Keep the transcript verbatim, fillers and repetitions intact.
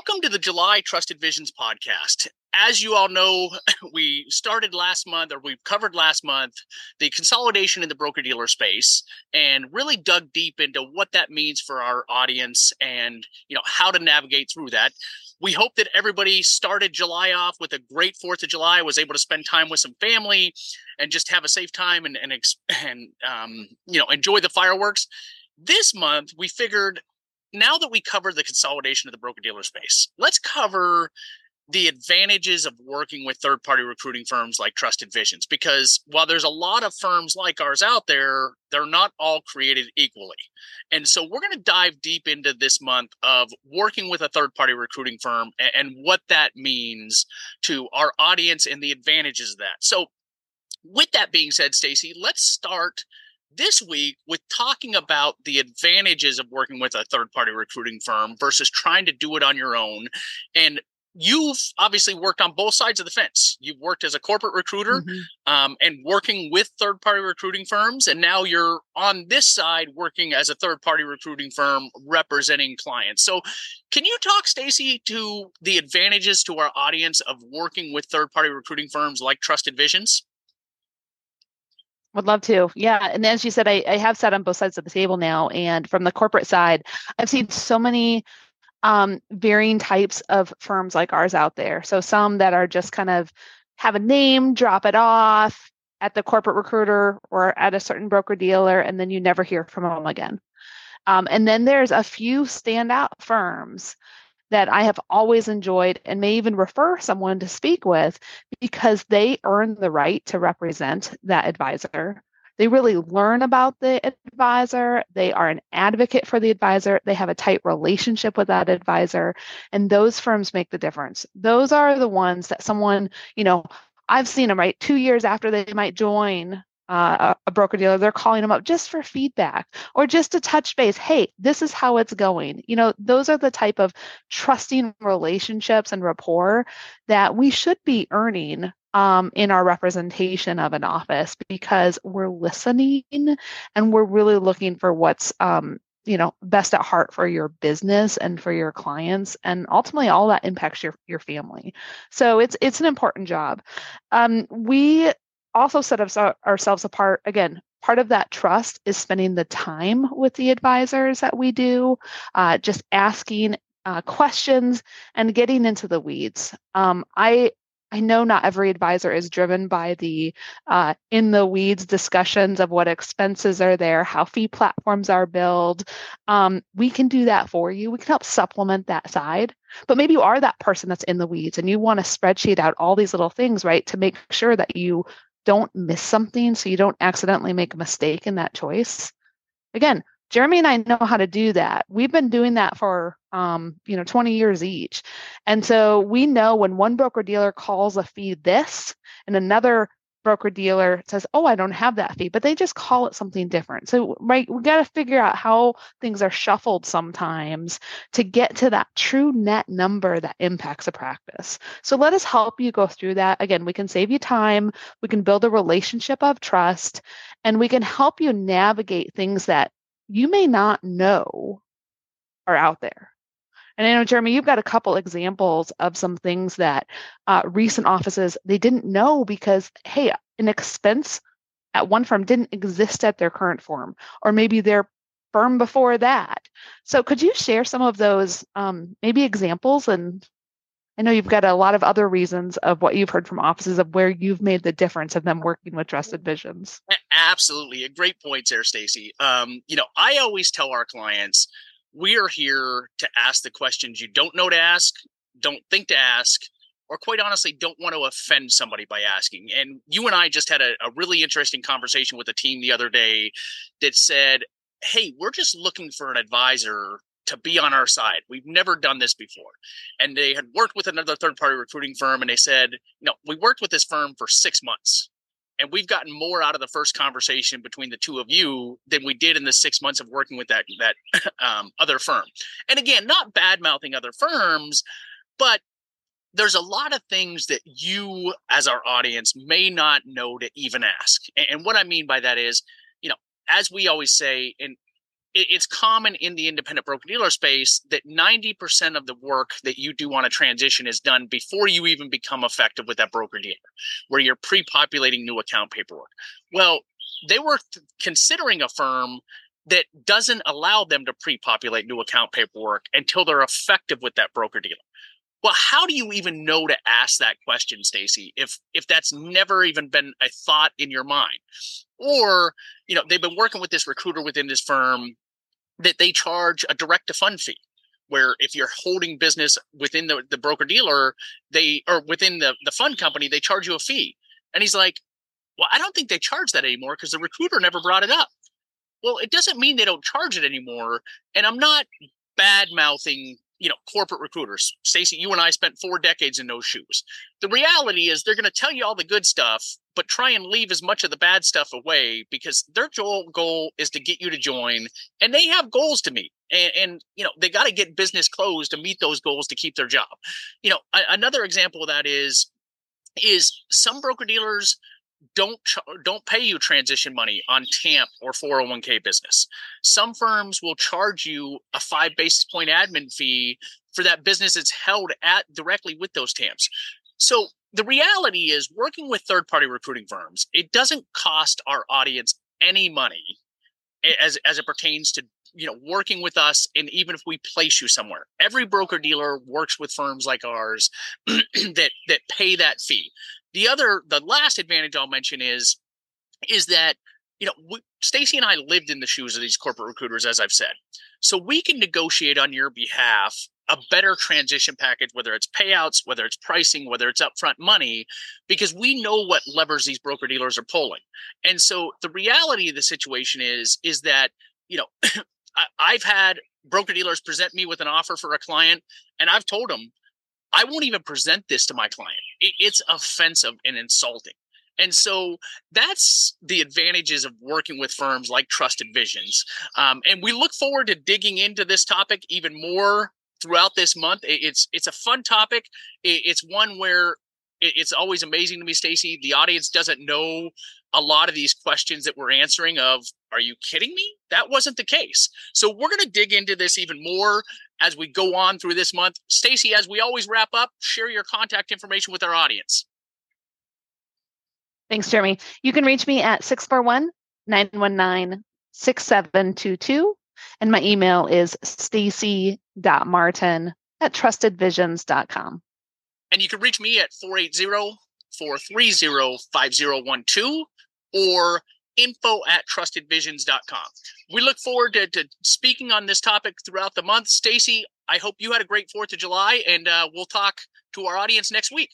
Welcome to the July Trusted Visions podcast. As you all know, we started last month, or we've covered last month, the consolidation in the broker-dealer space, and really dug deep into what that means for our audience and, you know, how to navigate through that. We hope that everybody started July off with a great fourth of July, was able to spend time with some family and just have a safe time and, and, and um, you know, enjoy the fireworks. This month, we figured, now that we cover the consolidation of the broker-dealer space, let's cover the advantages of working with third-party recruiting firms like Trusted Visions, because while there's a lot of firms like ours out there, they're not all created equally. And so we're going to dive deep into this month of working with a third-party recruiting firm and what that means to our audience and the advantages of that. So with that being said, Stacey, let's start this week with talking about the advantages of working with a third-party recruiting firm versus trying to do it on your own. And you've obviously worked on both sides of the fence. You've worked as a corporate recruiter mm-hmm. um, and working with third-party recruiting firms. And now you're on this side working as a third-party recruiting firm representing clients. So can you talk, Stacey, to the advantages to our audience of working with third-party recruiting firms like Trusted Visions? Would love to. Yeah. And as you said, I, I have sat on both sides of the table now. And from the corporate side, I've seen so many um, varying types of firms like ours out there. So some that are just kind of have a name, drop it off at the corporate recruiter or at a certain broker dealer, and then you never hear from them again. Um, and then there's a few standout firms that I have always enjoyed and may even refer someone to speak with because they earn the right to represent that advisor. They really learn about the advisor. They are an advocate for the advisor. They have a tight relationship with that advisor. And those firms make the difference. Those are the ones that someone, you know, I've seen them, right? Two years after they might join Uh, a broker dealer, they're calling them up just for feedback or just to touch base. Hey, this is how it's going. You know, those are the type of trusting relationships and rapport that we should be earning um, in our representation of an office, because we're listening and we're really looking for what's, um, you know, best at heart for your business and for your clients. And ultimately all that impacts your, your family. So it's, it's an important job. Um, we also set us, ourselves apart. Again, part of that trust is spending the time with the advisors that we do, uh, just asking uh, questions and getting into the weeds. Um, I I know not every advisor is driven by the uh, in the weeds discussions of what expenses are there, how fee platforms are billed. Um, we can do that for you. We can help supplement that side. But maybe you are that person that's in the weeds and you want to spreadsheet out all these little things, right, to make sure that you don't miss something so you don't accidentally make a mistake in that choice. Again, Jeremy and I know how to do that. We've been doing that for, um, you know, twenty years each. And so we know when one broker dealer calls a fee this and another broker dealer says, oh, I don't have that fee, but they just call it something different. So, right, we got to figure out how things are shuffled sometimes to get to that true net number that impacts a practice. So let us help you go through that. Again, we can save you time. We can build a relationship of trust, and we can help you navigate things that you may not know are out there. And I know, Jeremy, you've got a couple examples of some things that uh, recent offices, they didn't know because, hey, an expense at one firm didn't exist at their current firm, or maybe their firm before that. So could you share some of those um, maybe examples? And I know you've got a lot of other reasons of what you've heard from offices of where you've made the difference of them working with Trusted Visions. Absolutely. A great point there, Stacey. Um, you know, I always tell our clients, we are here to ask the questions you don't know to ask, don't think to ask, or quite honestly, don't want to offend somebody by asking. And you and I just had a, a really interesting conversation with a team the other day that said, hey, we're just looking for an advisor to be on our side. We've never done this before. And they had worked with another third-party recruiting firm, and they said, no, we worked with this firm for six months. And we've gotten more out of the first conversation between the two of you than we did in the six months of working with that that um, other firm. And again, not bad-mouthing other firms, but there's a lot of things that you as our audience may not know to even ask. And, and what I mean by that is, you know, as we always say, in it's common in the independent broker-dealer space that ninety percent of the work that you do on a transition is done before you even become effective with that broker-dealer, where you're pre-populating new account paperwork. Well, they were considering a firm that doesn't allow them to pre-populate new account paperwork until they're effective with that broker-dealer. Well, how do you even know to ask that question, Stacey, if if that's never even been a thought in your mind? Or, you know, they've been working with this recruiter within this firm that they charge a direct-to-fund fee, where if you're holding business within the, the broker-dealer, they or within the, the fund company, they charge you a fee. And he's like, well, I don't think they charge that anymore because the recruiter never brought it up. Well, it doesn't mean they don't charge it anymore. And I'm not bad-mouthing you know, corporate recruiters. Stacey, you and I spent four decades in those shoes. The reality is they're going to tell you all the good stuff, but try and leave as much of the bad stuff away because their goal is to get you to join, and they have goals to meet. And, and you know, they got to get business closed to meet those goals to keep their job. You know, a, another example of that is, is some broker-dealers don't ch- don't pay you transition money on TAMP or four oh one k business. Some firms will charge you a five basis point admin fee for that business that's held at directly with those TAMPs. So the reality is, working with third-party recruiting firms, it doesn't cost our audience any money as as it pertains to you know working with us. And even if we place you somewhere, every broker-dealer works with firms like ours that that pay that fee. The other, the last advantage I'll mention is, is that, you know, Stacey and I lived in the shoes of these corporate recruiters, as I've said. So we can negotiate on your behalf a better transition package, whether it's payouts, whether it's pricing, whether it's upfront money, because we know what levers these broker dealers are pulling. And so the reality of the situation is, is that, you know, I've had broker dealers present me with an offer for a client, and I've told them, I won't even present this to my client. It's offensive and insulting. And so that's the advantages of working with firms like Trusted Visions. Um, and we look forward to digging into this topic even more throughout this month. It's it's a fun topic. It's one where it's always amazing to me, Stacey. The audience doesn't know a lot of these questions that we're answering of, are you kidding me? That wasn't the case. So we're going to dig into this even more as we go on through this month. Stacey, as we always wrap up, share your contact information with our audience. Thanks, Jeremy. You can reach me at six four one, nine one nine, six seven two two. And my email is stacy dot martin at trusted visions dot com. And you can reach me at four eight zero, four three zero, five zero one two or info at trusted visions dot com. We look forward to, to speaking on this topic throughout the month. Stacey, I hope you had a great fourth of July, and uh, we'll talk to our audience next week.